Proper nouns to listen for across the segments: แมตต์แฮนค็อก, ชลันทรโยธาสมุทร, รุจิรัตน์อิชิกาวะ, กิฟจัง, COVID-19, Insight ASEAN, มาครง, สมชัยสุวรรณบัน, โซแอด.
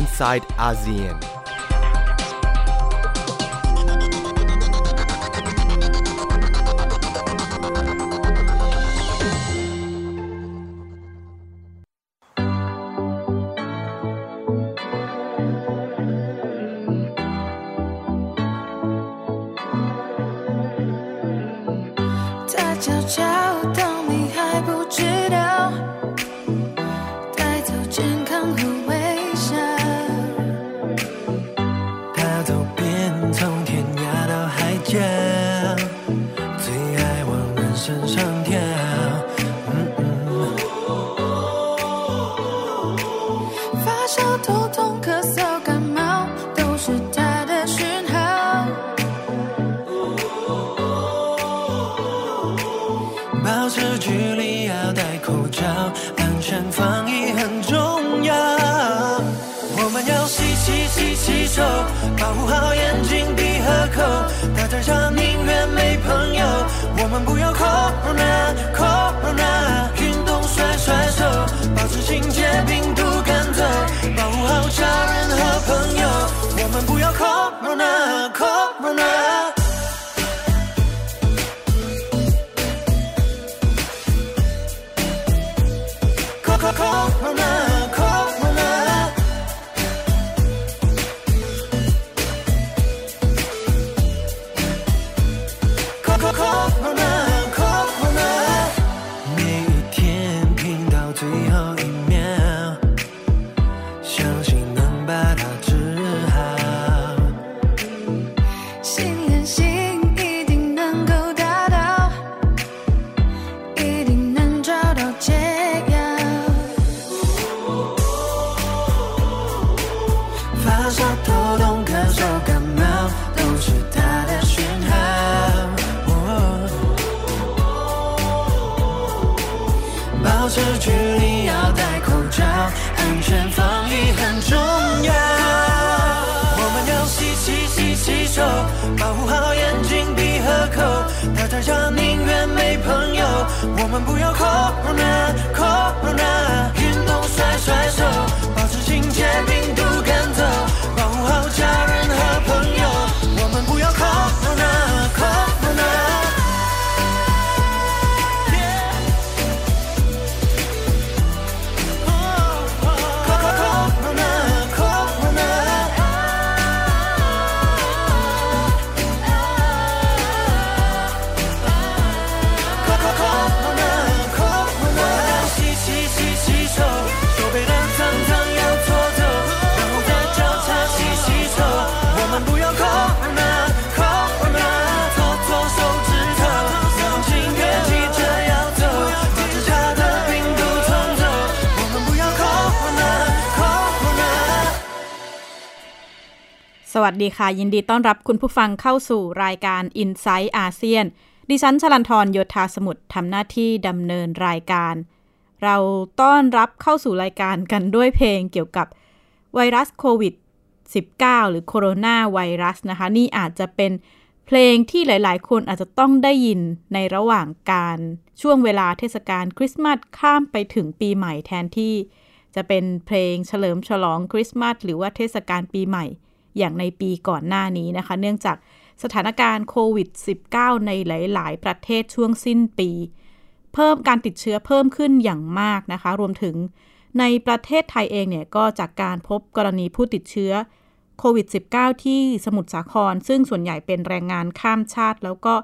Insight ASEANสวัสดีค่ะยินดีต้อนรับคุณผู้ฟังเข้าสู่รายการ Insight ASEAN ดิฉันชลันทรโยธาสมุทรทำหน้าที่ดำเนินรายการเราต้อนรับเข้าสู่รายการกันด้วยเพลงเกี่ยวกับไวรัสโควิด -19 หรือโคโรนาไวรัสนะคะนี่อาจจะเป็นเพลงที่หลายๆคนอาจจะต้องได้ยินในระหว่างการช่วงเวลาเทศกาลคริสต์มาสข้ามไปถึงปีใหม่แทนที่จะเป็นเพลงเฉลิมฉลองคริสต์มาสหรือว่าเทศกาลปีใหม่อย่างในปีก่อนหน้านี้นะคะเนื่องจากสถานการณ์โควิด -19 ในหลายๆประเทศช่วงสิ้นปีเพิ่มการติดเชื้อเพิ่มขึ้นอย่างมากนะคะรวมถึงในประเทศไทยเองเนี่ยก็จากการพบกรณีผู้ติดเชื้อโควิด -19 ที่สมุทรสาครซึ่งส่วนใหญ่เป็นแรงงานข้ามชาติแล้วก็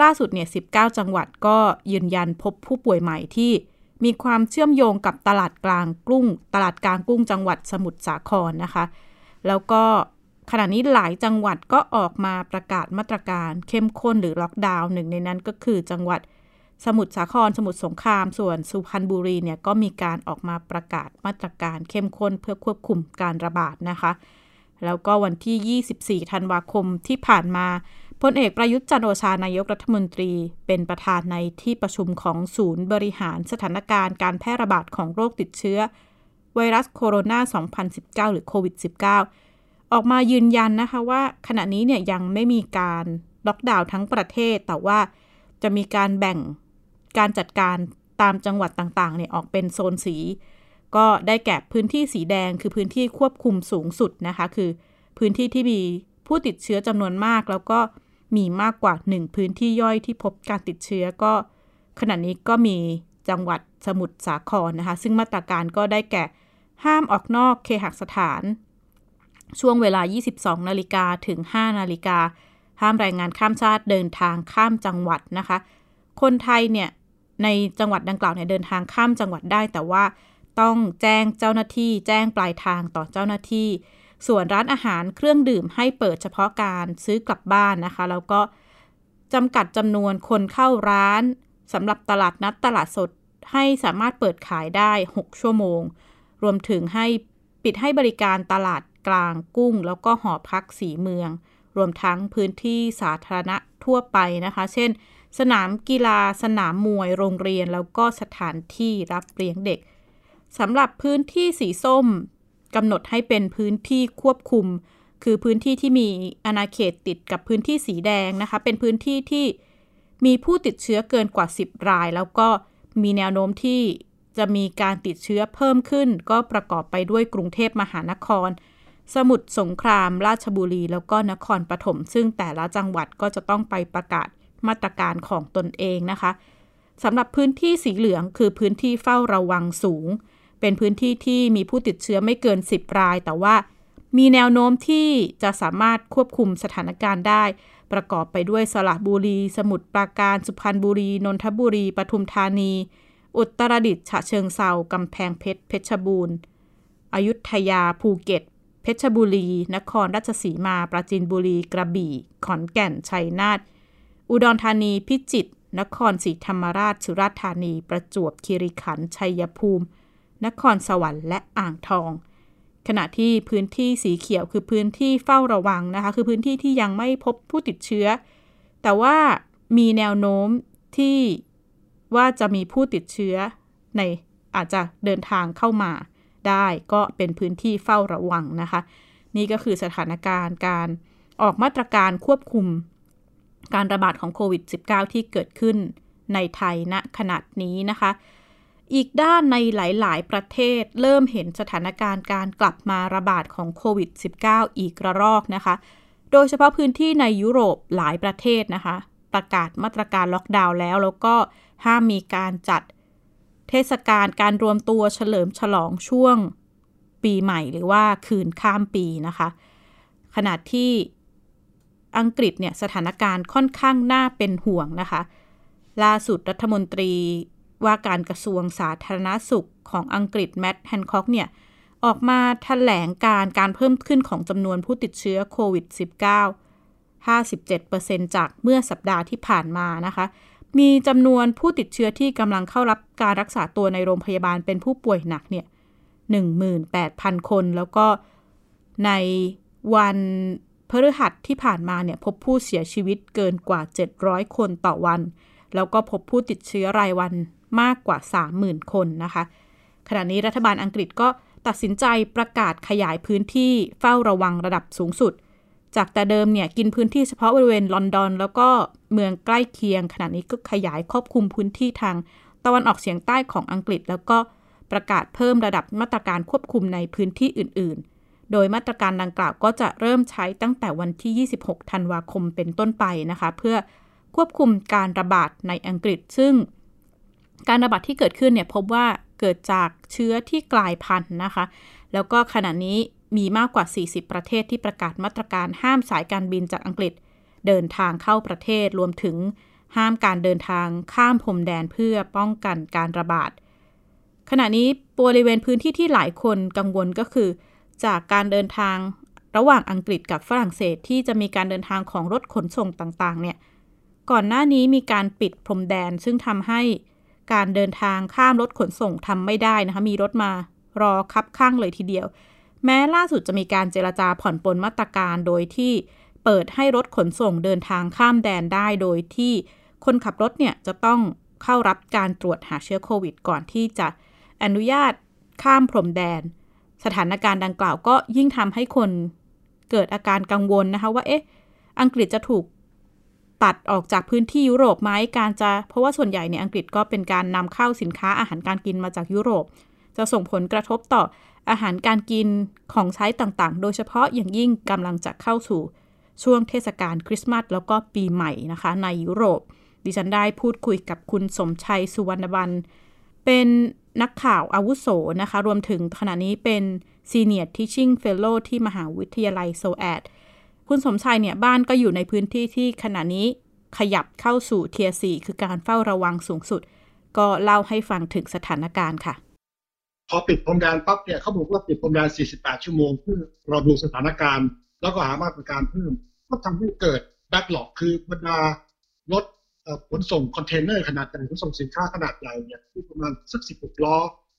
ล่าสุดเนี่ย19จังหวัดก็ยืนยันพบผู้ป่วยใหม่ที่มีความเชื่อมโยงกับตลาดกลางกุ้งจังหวัดสมุทรสาครนะคะแล้วก็ขณะนี้หลายจังหวัดก็ออกมาประกาศมาตรการเข้มข้นหรือล็อกดาวน์หนึ่งในนั้นก็คือจังหวัดสมุทรสาครสมุทรสงครามส่วนสุพรรณบุรีเนี่ยก็มีการออกมาประกาศมาตรการเข้มข้นเพื่อควบคุมการระบาดนะคะแล้วก็วันที่24ธันวาคมที่ผ่านมาพลเอกประยุทธ์จันทร์โอชานายกรัฐมนตรีเป็นประธานในที่ประชุมของศูนย์บริหารสถานการณ์การแพร่ระบาดของโรคติดเชื้อไวรัสโคโรนา2019หรือโควิด -19ออกมายืนยันนะคะว่าขณะนี้เนี่ยยังไม่มีการล็อกดาวน์ทั้งประเทศแต่ว่าจะมีการแบ่งการจัดการตามจังหวัดต่างๆเนี่ยออกเป็นโซนสี ก็ได้แก่พื้นที่สีแดงคือพื้นที่ควบคุมสูงสุดนะคะคือพื้นที่ที่มีผู้ติดเชื้อจำนวนมากแล้วก็มีมากกว่า1พื้นที่ย่อยที่พบการติดเชื้อก็ขณะนี้ก็มีจังหวัดสมุทรสาครนะคะซึ่งมาตรการก็ได้แก่ห้ามออกนอกเคหสถานช่วงเวลา 22:00 น.ถึง 5:00 น.ห้ามแรงงานข้ามชาติเดินทางข้ามจังหวัดนะคะคนไทยเนี่ยในจังหวัดดังกล่าวเนี่ยเดินทางข้ามจังหวัดได้แต่ว่าต้องแจ้งเจ้าหน้าที่แจ้งปลายทางต่อเจ้าหน้าที่ส่วนร้านอาหารเครื่องดื่มให้เปิดเฉพาะการซื้อกลับบ้านนะคะแล้วก็จำกัดจำนวนคนเข้าร้านสำหรับตลาดนัดตลาดสดให้สามารถเปิดขายได้6ชั่วโมงรวมถึงให้ปิดให้บริการตลาดกลางกุ้งแล้วก็หอพักสีเมืองรวมทั้งพื้นที่สาธารณะทั่วไปนะคะเช่นสนามกีฬาสนามมวยโรงเรียนแล้วก็สถานที่รับเลี้ยงเด็กสำหรับพื้นที่สีส้มกำหนดให้เป็นพื้นที่ควบคุมคือพื้นที่ที่มีอาณาเขตติดกับพื้นที่สีแดงนะคะเป็นพื้นที่ที่มีผู้ติดเชื้อเกินกว่า10รายแล้วก็มีแนวโน้มที่จะมีการติดเชื้อเพิ่มขึ้นก็ประกอบไปด้วยกรุงเทพมหานครสมุทรสงครามราชบุรีแล้วก็นครปฐมซึ่งแต่ละจังหวัดก็จะต้องไปประกาศมาตรการของตนเองนะคะสำหรับพื้นที่สีเหลืองคือพื้นที่เฝ้าระวังสูงเป็นพื้นที่ที่มีผู้ติดเชื้อไม่เกิน10รายแต่ว่ามีแนวโน้มที่จะสามารถควบคุมสถานการณ์ได้ประกอบไปด้วยสระบุรีสมุทรปราการสุพรรณบุรีนนทบุรีปทุมธานีอุตรดิตถ์ฉะเชิงเทรากำแพงเพชรเพชรบูรณ์อยุธยาภูเก็ตเพชรบุรีนครราชสีมาปราจีนบุรีกระบี่ขอนแก่นชัยนาทอุดรธานีพิจิตรนครศรีธรรมราชสุราษฎร์ธานีประจวบคีรีขันธ์ชัยภูมินครสวรรค์และอ่างทองขณะที่พื้นที่สีเขียวคือพื้นที่เฝ้าระวังนะคะคือพื้นที่ที่ยังไม่พบผู้ติดเชื้อแต่ว่ามีแนวโน้มที่ว่าจะมีผู้ติดเชื้อในอาจจะเดินทางเข้ามาได้ก็เป็นพื้นที่เฝ้าระวังนะคะนี่ก็คือสถานการณ์การออกมาตรการควบคุมการระบาดของโควิด -19 ที่เกิดขึ้นในไทยณขณะนี้นะคะอีกด้านในหลายๆประเทศเริ่มเห็นสถานการณ์การกลับมาระบาดของโควิด -19 อีกระลอกนะคะโดยเฉพาะพื้นที่ในยุโรปหลายประเทศนะคะประกาศมาตรการล็อกดาวน์แล้วก็ห้ามมีการจัดเทศกาลการรวมตัวเฉลิมฉลองช่วงปีใหม่หรือว่าคืนข้ามปีนะคะขณะที่อังกฤษเนี่ยสถานการณ์ค่อนข้างน่าเป็นห่วงนะคะล่าสุดรัฐมนตรีว่าการกระทรวงสาธารณสุขของอังกฤษแมตต์แฮนค็อกเนี่ยออกมาแถลงการเพิ่มขึ้นของจำนวนผู้ติดเชื้อโควิด -19 57% จากเมื่อสัปดาห์ที่ผ่านมานะคะมีจำนวนผู้ติดเชื้อที่กำลังเข้ารับการรักษาตัวในโรงพยาบาลเป็นผู้ป่วยหนักเนี่ย 18,000 คนแล้วก็ในวันพฤหัสที่ผ่านมาเนี่ยพบผู้เสียชีวิตเกินกว่า700คนต่อวันแล้วก็พบผู้ติดเชื้อรายวันมากกว่า 30,000 คนนะคะขณะนี้รัฐบาลอังกฤษก็ตัดสินใจประกาศขยายพื้นที่เฝ้าระวังระดับสูงสุดจากแต่เดิมเนี่ยกินพื้นที่เฉพาะบริเวณลอนดอนแล้วก็เมืองใกล้เคียงขณะนี้ก็ขยายครอบคลุมพื้นที่ทางตะวันออกเฉียงใต้ของอังกฤษแล้วก็ประกาศเพิ่มระดับมาตรการควบคุมในพื้นที่อื่นๆโดยมาตรการดังกล่าวก็จะเริ่มใช้ตั้งแต่วันที่26ธันวาคมเป็นต้นไปนะคะเพื่อควบคุมการระบาดในอังกฤษซึ่งการระบาดที่เกิดขึ้นเนี่ยพบว่าเกิดจากเชื้อที่กลายพันธุ์นะคะแล้วก็ขณะนี้มีมากกว่า40ประเทศที่ประกาศมาตรการห้ามสายการบินจากอังกฤษเดินทางเข้าประเทศรวมถึงห้ามการเดินทางข้ามพรมแดนเพื่อป้องกันการระบาดขณะนี้บริเวณพื้นที่ที่หลายคนกังวลก็คือจากการเดินทางระหว่างอังกฤษกับฝรั่งเศสที่จะมีการเดินทางของรถขนส่งต่างๆเนี่ยก่อนหน้านี้มีการปิดพรมแดนซึ่งทำให้การเดินทางข้ามรถขนส่งทำไม่ได้นะคะมีรถมารอคับข้างเลยทีเดียวแม้ล่าสุดจะมีการเจรจาผ่อนปลนมาตรการโดยที่เปิดให้รถขนส่งเดินทางข้ามแดนได้โดยที่คนขับรถเนี่ยจะต้องเข้ารับการตรวจหาเชื้อโควิดก่อนที่จะอนุญาตข้ามพรมแดนสถานการณ์ดังกล่าวก็ยิ่งทำให้คนเกิดอาการกังวลนะคะว่าอังกฤษจะถูกตัดออกจากพื้นที่ยุโรปไหมเพราะว่าส่วนใหญ่เนี่ยอังกฤษก็เป็นการนำเข้าสินค้าอาหารการกินมาจากยุโรป จะส่งผลกระทบต่ออาหารการกินของใช้ต่างๆโดยเฉพาะอย่างยิ่งกำลังจะเข้าสู่ช่วงเทศกาลคริสต์มาสแล้วก็ปีใหม่นะคะในยุโรปดิฉันได้พูดคุยกับคุณสมชัยสุวรรณบันเป็นนักข่าวอาวุโสนะคะรวมถึงขณะนี้เป็นSenior Teaching Fellow ที่มหาวิทยาลัยโซแอดคุณสมชัยเนี่ยบ้านก็อยู่ในพื้นที่ที่ขณะนี้ขยับเข้าสู่เทียร์4คือการเฝ้าระวังสูงสุดก็เล่าให้ฟังถึงสถานการณ์ค่ะพอปิดพรมแดนปั๊บเนี่ยเขาบอกว่าปิดพรมแดน48ชั่วโมงเพื่อรอดูสถานการณ์แล้วก็หามาตรการเพิ่มก็ทำให้เกิดแบ็คล็อกคือบรรดารถขนส่งคอนเทนเนอร์ขนาดใหญ่ขนส่งสินค้าขนาดใหญ่เนี่ยที่ประมาณสัก16ล้อ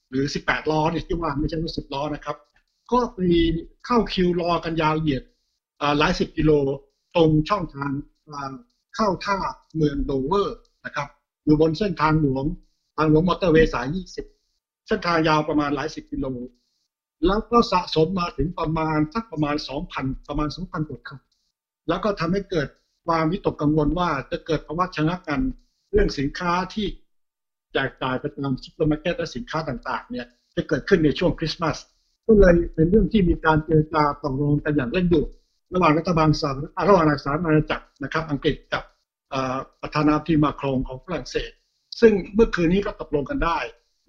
หรือ18ล้อเนี่ยที่ว่าไม่ใช่ว่า10ล้อนะครับก็มีเข้าคิวรอกันยาวเหยียดหลาย10กิโลตรงช่องทางเข้าท่าเมืองโดเวอร์นะครับอยู่บนเส้นทางหลวงมอเตอร์เวย์สาย20เส้นทางยาวประมาณหลาย10กิโลแล้วก็สะสมมาถึงประมาณสัก 2,000 กว่าคันแล้วก็ทำให้เกิดความวิตกกังวลว่าจะเกิดภาวะชะงักกันเรื่องสินค้าที่แจกจ่ายไปตามซุปเปอร์มาร์เก็ตและสินค้าต่างๆเนี่ยจะเกิดขึ้นในช่วงคริสต์มาสก็เลยเป็นเรื่องที่มีการเจรจาต่อรองกันอย่างเร่งด่วนระหว่างรัฐบาลสหรัฐอาณาจักรนะครับอังกฤษกับประธานาธิบดีมาครงของฝรั่งเศสซึ่งเมื่อคืนนี้ก็ตกลงกันได้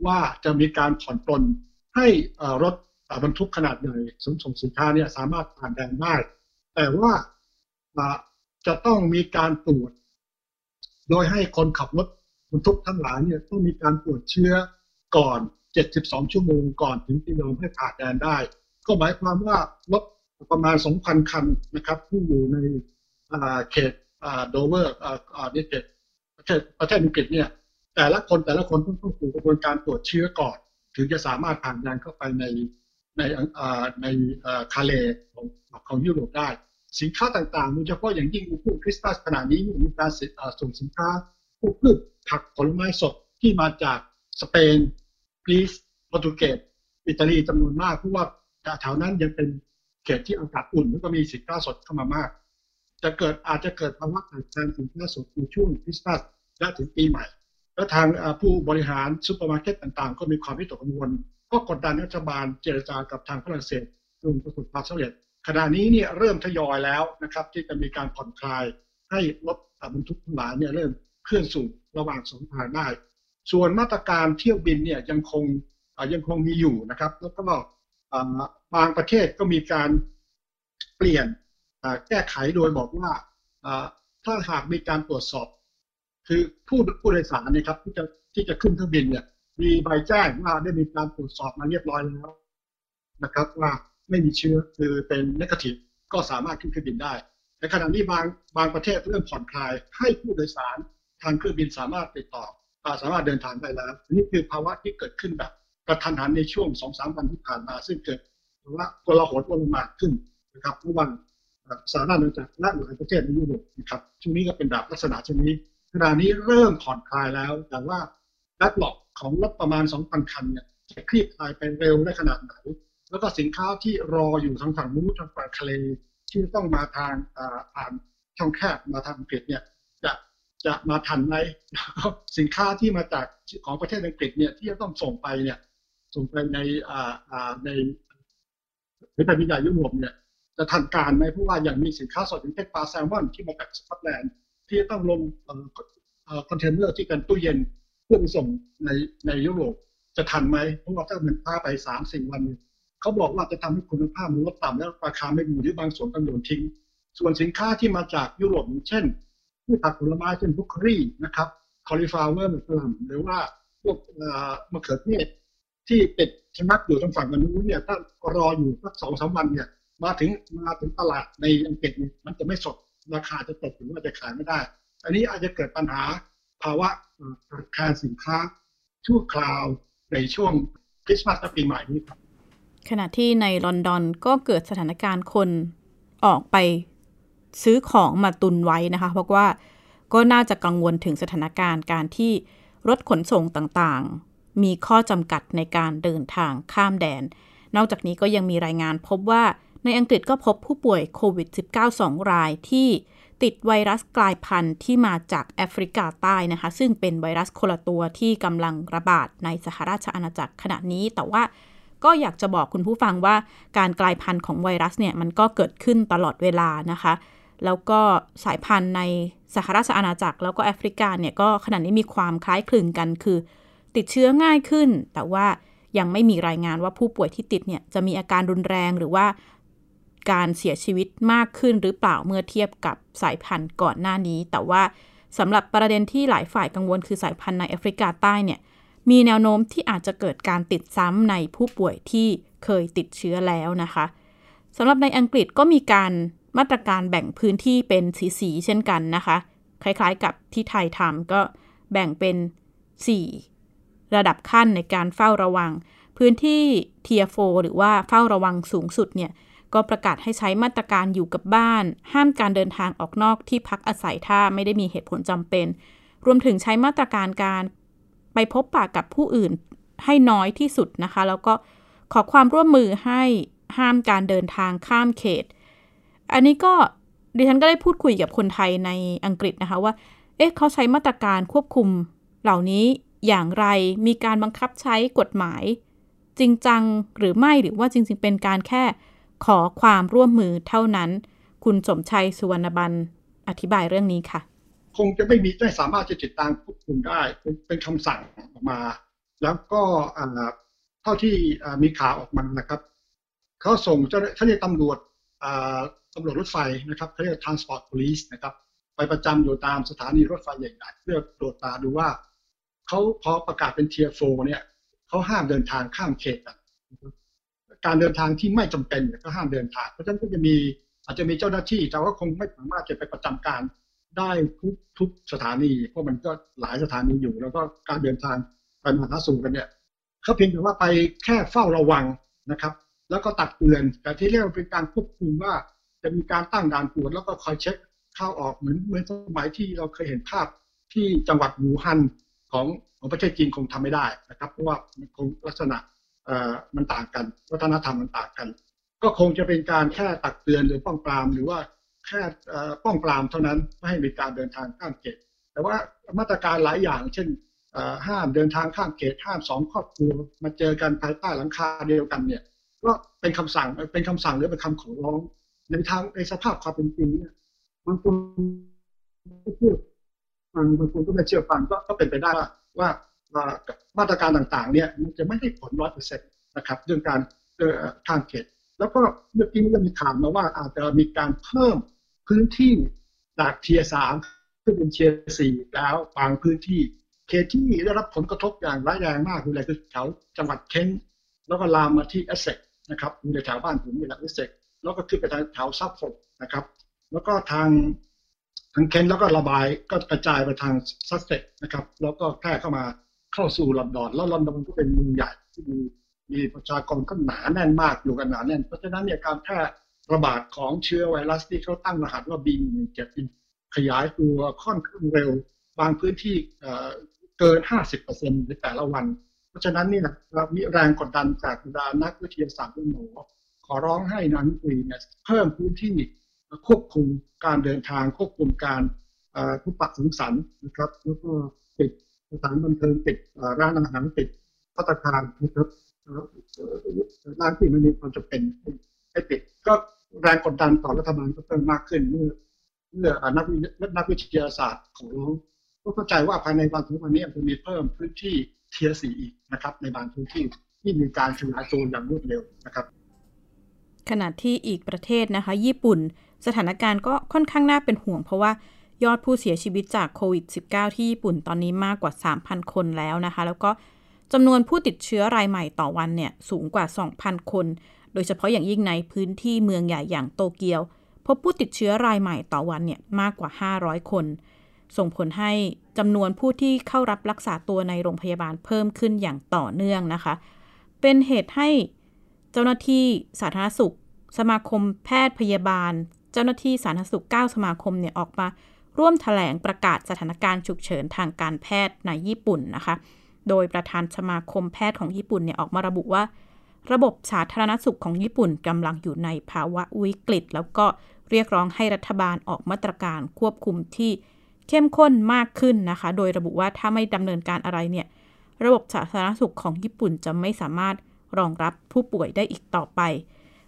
ว่าจะมีการผ่อนปลนให้รถบรรทุกขนาดใหญ่ส่งสินค้าเนี่ยสามารถผ่านแดนได้แต่ว่าจะต้องมีการตรวจโดยให้คนขับรถบรรทุกทั้งหลายเนี่ยต้องมีการตรวจเชื้อก่อน72ชั่วโมงก่อนถึงจะยอมให้ผ่านแดนได้ก็หมายความว่ารถประมาณ 2,000 คันนะครับที่อยู่ในเขตโดเวอร์นี่ประเทศอังกฤษเนี่ยแต่ละคนต้องสู่กระบวนการตรวจเชื้อก่อนถึงจะสามารถผ่านแดนเข้าไปในคาเลของยุโรปได้สินค้าต่างๆโดยเฉพาะอย่างยิ่งในช่วงคริสต์มาสขณะนี้มีการส่งสินค้าพวกพืชผักผลไม้สดที่มาจากสเปนกรีซโปรตุเกสอิตาลีจำนวนมากเพราะว่าแถวนั้นยังเป็นเขตที่อากาศอุ่นแล้วก็มีสินค้าสดเข้ามามากอาจจะเกิดภาวะขาดแคลนสินค้าสดในช่วงคริสต์มาสและถึงปีใหม่แล้วทางผู้บริหารซุปเปอร์มาร์เก็ตต่างๆก็มีความวิตกกังวลก็กดดันรัฐบาลเจรจากับทางฝรั่งเศสจนประสบความสำเร็จขณะนี้เนี่ยเริ่มทยอยแล้วนะครับที่จะมีการผ่อนคลายให้รถบรรทุกทั้งหลายเนี่ยเริ่มเคลื่อนสู่ระหว่างสองทางได้ส่วนมาตรการเที่ยวบินเนี่ยยังคงมีอยู่นะครับแล้วก็บางประเทศก็มีการเปลี่ยนแก้ไขโดยบอกว่าถ้าหากมีการตรวจสอบคือผู้โดยสารนะครับที่จะขึ้นเครื่องบินเนี่ยมีใบแจ้งว่าได้มีการตรวจสอบมาเรียบร้อยแล้วนะครับว่าไม่มีเชื้อคือเป็นเนกาทีฟก็สามารถขึ้นเครื่องบินได้ในขณะนี้บางประเทศเริ่มผ่อนคลายให้ผู้โดยสารทางเครื่องบินสามารถติดต่อสามารถเดินทางได้แล้วนี่คือภาวะที่เกิดขึ้นแบบกระทันหันในช่วง 2-3 วันที่ผ่านมาซึ่งเกิดภาวะโกลาหลวุ่นวายขึ้นนะครับระหว่างสาธารณรัฐจากหลายประเทศในยุโรปนะครับช่วงนี้ก็เป็นแบบลักษณะเช่นนี้ขณะนี้เริ่มผ่อนคลายแล้วแต่ว่าแบ็คล็อกของรถประมาณ 2,000 คันเนี่ยจะคลี่คลายไปเร็วได้ขนาดไหนแล้วก็สินค้าที่รออยู่ทางฝั่งนู้นทางฝั่งทะเลที่ต้องมาทางผ่านช่องแคบมาทางอังกฤษเนี่ยจะมาทันไหมสินค้าที่มาจากของประเทศอังกฤษเนี่ยที่จะต้องส่งไปในประเทศใหญ่ยุโรปเนี่ยจะทันการไหมเพราะว่าอย่างมีสินค้าสดอย่างเช่นปลาแซลมอนที่มาจากสกอตแลนด์ที่ต้องลงคอนเทนเนอร์ที่เป็นตู้เย็นเพื่อส่งในยุโรปจะทันไหมเพราะว่าถ้ามันพลาดไป 3-4 วันเขาบอกว่าจะทำให้คุณภาพมันลดต่ำและราคาไม่ดีหรือบางส่วนต้องโดนทิ้งส่วนสินค้าที่มาจากยุโรปเช่นพืชผักผลไม้เช่นบรอกโคลีนะครับคอลิฟลาวเวอร์หรือว่าพวกมะเขือเทศที่ติดชะงักอยู่ทางฝั่งมนุษย์เนี่ยถ้ารออยู่สัก 2-3 วันเนี่ยมาถึงตลาดในอังกฤษมันจะไม่สดราคาจะตกหรือว่าจะขายไม่ได้อันนี้อาจจะเกิดปัญหาภาวะราคาสินค้าชั่วคราวในช่วงคริสต์มาสและปีใหม่นี้ครับขณะที่ในลอนดอนก็เกิดสถานการณ์คนออกไปซื้อของมาตุนไว้นะคะเพราะว่าก็น่าจะกังวลถึงสถานการณ์การที่รถขนส่งต่างๆมีข้อจำกัดในการเดินทางข้ามแดนนอกจากนี้ก็ยังมีรายงานพบว่าในอังกฤษก็พบผู้ป่วยโควิด-19 2 รายที่ ติดไวรัสกลายพันธุ์ที่มาจากแอฟริกาใต้นะคะซึ่งเป็นไวรัสคนละตัวที่กำลังระบาดในสหราชอาณาจักรขณะนี้แต่ว่าก็อยากจะบอกคุณผู้ฟังว่าการกลายพันธุ์ของไวรัสเนี่ยมันก็เกิดขึ้นตลอดเวลานะคะแล้วก็สายพันธุ์ในสหราชอาณาจักรแล้วก็แอฟริกาเนี่ยก็ขณะนี้มีความคล้ายคลึงกันคือติดเชื้อง่ายขึ้นแต่ว่ายังไม่มีรายงานว่าผู้ป่วยที่ติดเนี่ยจะมีอาการรุนแรงหรือว่าการเสียชีวิตมากขึ้นหรือเปล่าเมื่อเทียบกับสายพันธุ์ก่อนหน้านี้แต่ว่าสำหรับประเด็นที่หลายฝ่ายกังวลคือสายพันธุ์ในแอฟริกาใต้เนี่ยมีแนวโน้มที่อาจจะเกิดการติดซ้ำในผู้ป่วยที่เคยติดเชื้อแล้วนะคะสำหรับในอังกฤษก็มีการมาตรการแบ่งพื้นที่เป็นสีๆเช่นกันนะคะคล้ายๆกับที่ไทยทำก็แบ่งเป็น4ระดับขั้นในการเฝ้าระวังพื้นที่ Tier 4หรือว่าเฝ้าระวังสูงสุดเนี่ยก็ประกาศให้ใช้มาตรการอยู่กับบ้านห้ามการเดินทางออกนอกที่พักอาศัยถ้าไม่ได้มีเหตุผลจำเป็นรวมถึงใช้มาตรการการไปพบปะกับผู้อื่นให้น้อยที่สุดนะคะแล้วก็ขอความร่วมมือให้ห้ามการเดินทางข้ามเขตอันนี้ก็ดิฉันก็ได้พูดคุยกับคนไทยในอังกฤษนะคะว่าเขาใช้มาตรการควบคุมเหล่านี้อย่างไรมีการบังคับใช้กฎหมายจริงจังหรือไม่หรือว่าจริงๆเป็นการแค่ขอความร่วมมือเท่านั้นคุณสมชัยสุวรรณบันอธิบายเรื่องนี้ค่ะคงจะไม่สามารถจะติดตามควบคุมได้เป็นคำสั่งออกมาแล้วก็เท่าที่มีข่าวออกมานะครับเขาส่งเจ้าหน้าที่ตำรวจรถไฟนะครับเขาเรียก transport police นะครับไปประจำอยู่ตามสถานีรถไฟใหญ่ๆเพื่อตรวจตาดูว่าเขาพอประกาศเป็น Tier 4เนี่ยเขาห้ามเดินทางข้ามเขตการเดินทางที่ไม่จำเป็นก็ห้ามเดินทางเพราะฉะนั้นก็จะมีอาจจะมีเจ้าหน้าที่แต่ว่าคงไม่สามารถจะไปประจำการได้ทุกสถานีเพราะมันก็หลายสถานีอยู่แล้วก็การเดินทางไปมาหาสู่กันเนี่ยเขาเพียงแต่ว่าไปแค่เฝ้าระวังนะครับแล้วก็ตักเตือนแต่ที่เรียกว่าเป็นการควบคุมว่าจะมีการตั้งด่านตรวจแล้วก็คอยเช็คเข้าออกเหมือนสมัยที่เราเคยเห็นภาพที่จังหวัดอู่ฮั่นของประเทศจีนคงทำไม่ได้นะครับเพราะว่ามันคงลักษณะมันต่างกันวัฒนธรรมมันต่างกันก็คงจะเป็นการแค่ตักเตือนหรือป้องปรามหรือว่าแค่ป้องปรามเท่านั้นไม่ให้มีการเดินทางข้ามเขตแต่ว่ามาตรการหลายอย่างเช่นห้ามเดินทางข้ามเขตห้าม2ครอบครัวมาเจอกันภายใต้หลังคาเดียวกันเนี่ยก็เป็นคำสั่งหรือเป็นคำขอร้องในทางในสภาพความเป็นจริงเนี่ยบางคนก็พูดบางคนก็ไม่เชื่อฟังก็เป็นไปได้ว่ามาตรการต่างๆเนี่ยมันจะไม่ได้ผล 100% นะครับเรื่องการข้ามเขตแล้วก็เมื่อกี้เรามีข่าวมาว่าอาจจะมีการเพิ่มพื้นที่จาก Tier 3ขึ้นเป็น Tier 4แล้วบางพื้นที่เขตที่ได้รับผลกระทบอย่างร้ายแรงมากคืออะไรคือแถวจังหวัดเคนแล้วก็ลามมาที่แอสเซกนะครับในแถวบ้านผมนี่แหละแอสเซกแล้วก็ขึ้นไปทางแถวซับฟอร์กนะครับแล้วก็ทางเคนแล้วก็ระบายก็กระจายไปทางซัสเซ็กนะครับแล้วก็แพร่เข้าสู่ลอนดอนแล้วลอนดอนก็เป็นเมืองใหญ่ที่มีประชากรก็หนาแน่นมากอยู่กันหนาแน่นเพราะฉะนั้นเนี่ยการแพร่ระบาดของเชื้อไวรัสที่เขาตั้งรหัสว่า B17 ขยายตัวค่อนข้างเร็วบางพื้นที่เกิน 50% ในแต่ละวันเพราะฉะนั้นนี่นะครับมีแรงกดดันจากบรรดานักวิทยาศาสตร์และหมอขอร้องให้นักวิทยาเนี่ยเพิ่มพื้นที่ควบคุมการเดินทางควบคุมการพบปะสังสรรค์นะครับแล้วก็ปิดสถานบันเทิงปิดร้านอาหารปิดภัตตาคารนะครับร้านที่มันมีความจำเป็นให้ปิดก็แรงกดดันต่อรัฐบาลก็เพิ่มมากขึ้นเมื่อนักวิทยาศาสตร์ของเราก็เข้าใจว่าภายในวันที่วันนี้จะมีเพิ่มพื้นที่เทียร์4อีกนะครับในบางพื้นที่ที่มีการขยายตัวอย่างรวดเร็วนะครับขณะที่อีกประเทศนะคะญี่ปุ่นสถานการณ์ก็ค่อนข้างน่าเป็นห่วงเพราะว่ายอดผู้เสียชีวิตจากโควิด -19 ที่ญี่ปุ่นตอนนี้มากกว่า 3,000 คนแล้วนะคะแล้วก็จำนวนผู้ติดเชื้อรายใหม่ต่อวันเนี่ยสูงกว่า 2,000 คนโดยเฉพาะอย่างยิ่งในพื้นที่เมืองใหญ่อย่างโตเกียวพบผู้ติดเชื้อรายใหม่ต่อวันเนี่ยมากกว่า500คนส่งผลให้จำนวนผู้ที่เข้ารับรักษาตัวในโรงพยาบาลเพิ่มขึ้นอย่างต่อเนื่องนะคะเป็นเหตุให้เจ้าหน้าที่สาธารณสุขสมาคมแพทย์พยาบาลเจ้าหน้าที่สาธารณสุข9สมาคมเนี่ยออกมาร่วมแถลงประกาศสถานการณ์ฉุกเฉินทางการแพทย์ในญี่ปุ่นนะคะโดยประธานสมาคมแพทย์ของญี่ปุ่นเนี่ยออกมาระบุว่าระบบสาธารณสุขของญี่ปุ่นกำลังอยู่ในภาวะวิกฤตแล้วก็ เรียกร้องให้รัฐบาลออกมาตรการควบคุมที่เข้มข้นมากขึ้นนะคะโดยระบุว่าถ้าไม่ดำเนินการอะไรเนี่ยระบบสาธารณสุขของญี่ปุ่นจะไม่สามารถรองรับผู้ป่วยได้อีกต่อไป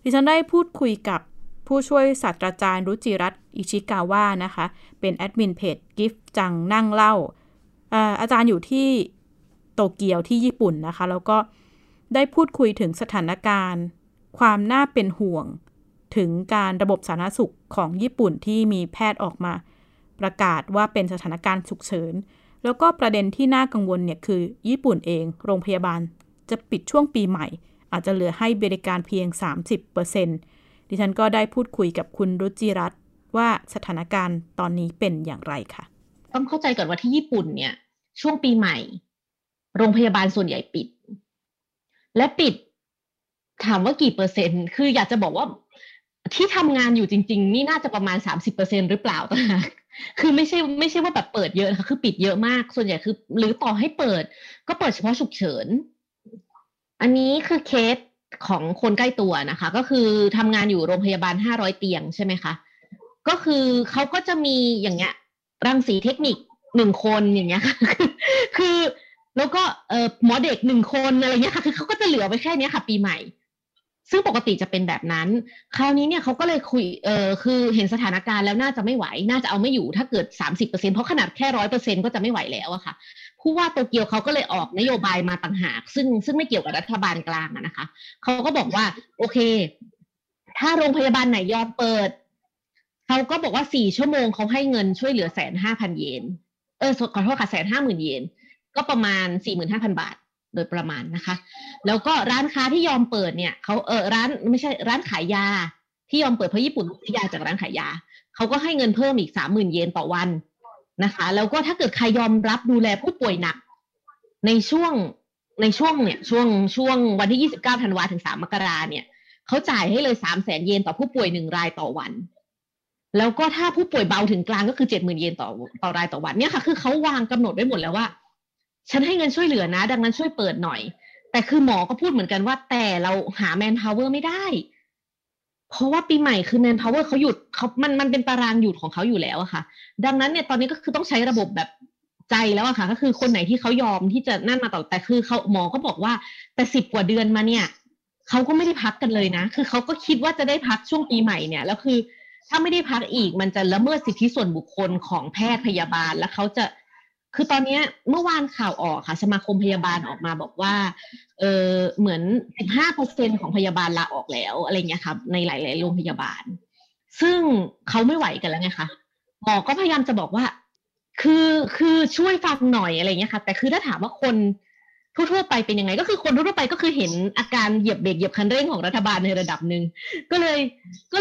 ดิฉันได้พูดคุยกับผู้ช่วยศาสตราจารย์รุจิรัตน์อิชิกาวะนะคะเป็นแอดมินเพจกิฟจังนั่งเล่าอาจารย์อยู่ที่โตเกียวที่ญี่ปุ่นนะคะแล้วก็ได้พูดคุยถึงสถานการณ์ความน่าเป็นห่วงถึงการระบบสาธารณสุขของญี่ปุ่นที่มีแพทย์ออกมาประกาศว่าเป็นสถานการณ์ฉุกเฉินแล้วก็ประเด็นที่น่ากังวลเนี่ยคือญี่ปุ่นเองโรงพยาบาลจะปิดช่วงปีใหม่อาจจะเหลือให้บริการเพียง 30% ดิฉันก็ได้พูดคุยกับคุณรุจิรัตน์ว่าสถานการณ์ตอนนี้เป็นอย่างไรค่ะต้องเข้าใจก่อนว่าที่ญี่ปุ่นเนี่ยช่วงปีใหม่โรงพยาบาลส่วนใหญ่ปิดและปิดถามว่ากี่เปอร์เซ็นต์คืออยากจะบอกว่าที่ทำงานอยู่จริงๆนี่น่าจะประมาณ 30% หรือเปล่านะคะคือไม่ใช่ว่าแบบเปิดเยอะนะคะคือปิดเยอะมากส่วนใหญ่คือหรือต่อให้เปิดก็เปิดเฉพาะฉุกเฉินอันนี้คือเคสของคนใกล้ตัวนะคะก็คือทำงานอยู่โรงพยาบาล500เตียงใช่ไหมคะก็คือเขาก็จะมีอย่างเงี้ยรังสีเทคนิค1คนอย่างเงี้ยคือแล้วก็หมอเด็ก1คนอะไรเงี้ยค่ะคือเขาก็จะเหลือไว้แค่นี้ค่ะปีใหม่ซึ่งปกติจะเป็นแบบนั้นคราวนี้เนี่ยเขาก็เลยคุยคือเห็นสถานการณ์แล้วน่าจะไม่ไหวน่าจะเอาไม่อยู่ถ้าเกิด 30% เพราะขนาดแค่ 100% ก็จะไม่ไหวแล้วอะค่ะผู้ว่าโตเกียวเขาก็เลยออกนโยบายมาต่างหากซึ่งไม่เกี่ยวกับรัฐบาลกลางนะคะเขาก็บอกว่าโอเคถ้าโรงพยาบาลไหนยอมเปิดเขาก็บอกว่า4ชั่วโมงเขาให้เงินช่วยเหลือ 150,000 เยนขอโทษค่ะ 150,000 เยนก็ประมาณ 45,000 บาทโดยประมาณนะคะแล้วก็ร้านค้าที่ยอมเปิดเนี่ยเขาร้านไม่ใช่ร้านขายยาที่ยอมเปิดเพราะญี่ปุ่นซื้อยาจากร้านขายยาเขาก็ให้เงินเพิ่มอีก 30,000 เยนต่อวันนะคะแล้วก็ถ้าเกิดใครยอมรับดูแลผู้ป่วยหนักในช่วงวันที่29ธันวาถึง3มกราเนี่ยเขาจ่ายให้เลย 300,000 เยนต่อผู้ป่วย1รายต่อวันแล้วก็ถ้าผู้ป่วยเบาถึงกลางก็คือ 70,000 เยนต่อรายต่อวันเนี่ยค่ะคือเขาวางกำหนดไว้หมดแล้วว่าฉันให้เงินช่วยเหลือนะดังนั้นช่วยเปิดหน่อยแต่คือหมอก็พูดเหมือนกันว่าแต่เราหาแมนพาวเวอร์ไม่ได้เพราะว่าปีใหม่คือแมนพาวเวอร์เขาหยุดมันเป็นตารางหยุดของเขาอยู่แล้วอะค่ะดังนั้นเนี่ยตอนนี้ก็คือต้องใช้ระบบแบบใจแล้วอะค่ะก็คือคนไหนที่เขายอมที่จะนั่นมาต่อแต่คือเขาหมอก็บอกว่าแต่10กว่าเดือนมาเนี่ยเขาก็ไม่ได้พักกันเลยนะคือเขาก็คิดว่าจะได้พักช่วงปีใหม่เนี่ยแล้วคือถ้าไม่ได้พักอีกมันจะละเมิดสิทธิส่วนบุคคลของแพทย์พยาบาลแล้วเขาจะคือตอนนี้เมื่อวานข่าวออกค่ะสมาคมพยาบาลออกมาบอกว่าเหมือน 15% ของพยาบาลลาออกแล้วอะไรเงี้ยค่ะในหลายๆโรงพยาบาลซึ่งเขาไม่ไหวกันแล้วไงคะหมอก็พยายามจะบอกว่าคือช่วยฟังหน่อยอะไรเงี้ยค่ะแต่คือถ้าถามว่าคนทั่วๆไปเป็นยังไงก็คือคนทั่วๆไปก็คือเห็นอาการเหยียบเบรกเหยียบคันเร่งของรัฐบาลในระดับหนึ่งก็เล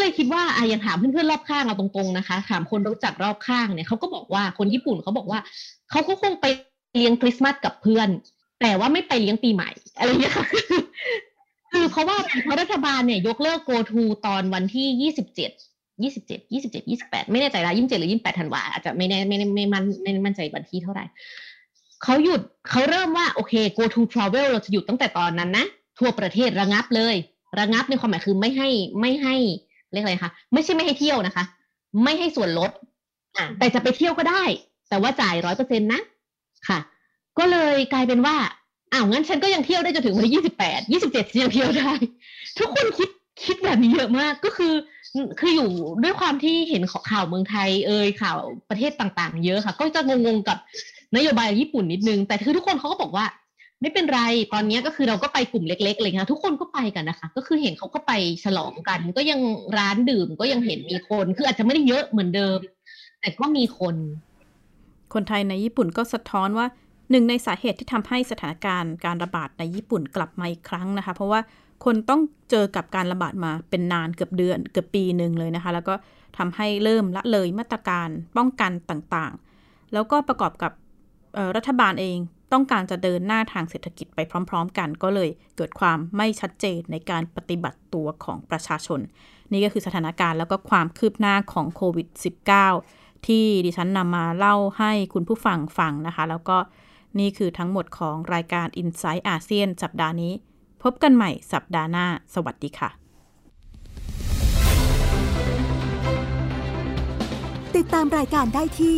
ยคิดว่าอย่างถามเพื่อนๆรอบข้างเอาตรงๆนะคะถามคนรู้จักรอบข้างเนี่ยเขาก็บอกว่าคนญี่ปุ่นเขาบอกว่าเขาก็คงไปเลี้ยงคริสต์มาสกับเพื่อนแต่ว่าไม่ไปเลี้ยงปีใหม่อะไรอย่างเงี้ยคือเพราะว่ารัฐบาลเนี่ยยกเลิก Go To ตอนวันที่28ไม่แน่ใจละ27หรือ28ธันวาอาจจะไม่มั่นใจวันที่เท่าไหร่เขาหยุดเขาเริ่มว่าโอเค Go To Travel เราจะหยุดตั้งแต่ตอนนั้นนะทั่วประเทศระงับเลยระงับในความหมายคือไม่ให้เรียกอะไรคะไม่ใช่ไม่ให้เที่ยวนะคะไม่ให้ส่วนลดแต่จะไปเที่ยวก็ได้แต่ว่าจ่าย 100% นะค่ะก็เลยกลายเป็นว่าอ้าวงั้นฉันก็ยังเที่ยวได้จนถึงวันที่27ยังเที่ยวได้ทุกคนคิดแบบนี้เยอะมากก็คืออยู่ด้วยความที่เห็นข่าวเมืองไทยข่าวประเทศต่างๆเยอะค่ะก็จะงงๆกับนโยบายญี่ปุ่นนิดนึงแต่คือทุกคนเขาก็บอกว่าไม่เป็นไรตอนนี้ก็คือเราก็ไปกลุ่มเล็กๆเลยค่ะทุกคนก็ไปกันนะคะก็คือเห็นเขาก็ไปฉลองกันก็ยังร้านดื่มก็ยังเห็นมีคนคืออาจจะไม่ได้เยอะเหมือนเดิมแต่ก็มีคนไทยในญี่ปุ่นก็สะท้อนว่าหนึ่งในสาเหตุที่ทำให้สถานการณ์การระบาดในญี่ปุ่นกลับมาอีกครั้งนะคะเพราะว่าคนต้องเจอกับการระบาดมาเป็นนานเกือบเดือนเกือบปีนึงเลยนะคะแล้วก็ทำให้เริ่มละเลยมาตรการป้องกันต่างๆแล้วก็ประกอบกับรัฐบาลเองต้องการจะเดินหน้าทางเศรษฐกิจไปพร้อมๆกันก็เลยเกิดความไม่ชัดเจนในการปฏิบัติตัวของประชาชนนี่ก็คือสถานการณ์แล้วก็ความคืบหน้าของโควิด -19ที่ดิฉันนำมาเล่าให้คุณผู้ฟังฟังนะคะแล้วก็นี่คือทั้งหมดของรายการ Insight ASEAN สัปดาห์นี้พบกันใหม่สัปดาห์หน้าสวัสดีค่ะ ติดตามรายการได้ที่